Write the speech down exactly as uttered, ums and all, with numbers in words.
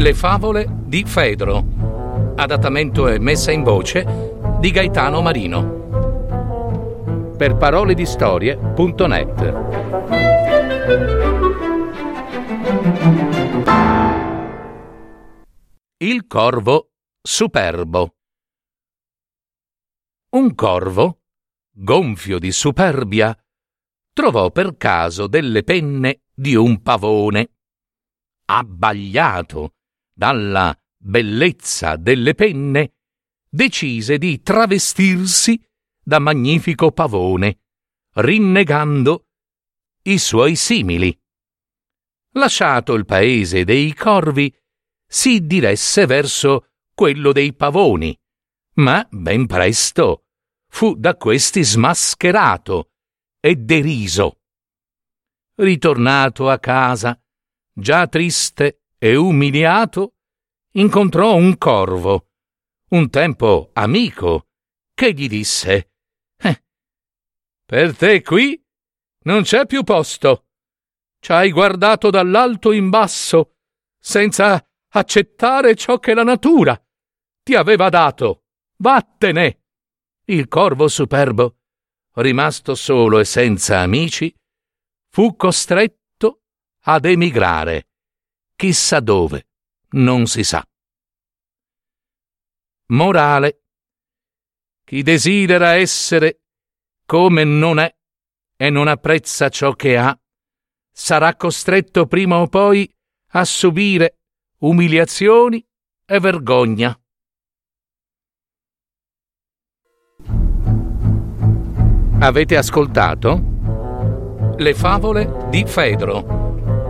Le favole di Fedro. Adattamento e messa in voce di Gaetano Marino. Per parole di storie punto net. Il corvo superbo. Un corvo, gonfio di superbia, trovò per caso delle penne di un pavone. Abbagliato dalla bellezza delle penne, decise di travestirsi da magnifico pavone, rinnegando i suoi simili. Lasciato il paese dei corvi, si diresse verso quello dei pavoni, ma ben presto fu da questi smascherato e deriso. Ritornato a casa, già triste e umiliato, incontrò un corvo, un tempo amico, che gli disse: eh, per te qui non c'è più posto. Ci hai guardato dall'alto in basso, senza accettare ciò che la natura ti aveva dato. Vattene! Il corvo superbo, rimasto solo e senza amici, fu costretto ad emigrare, chissà dove, non si sa. Morale: chi desidera essere come non è e non apprezza ciò che ha, sarà costretto prima o poi a subire umiliazioni e vergogna. Avete ascoltato Le favole di Fedro.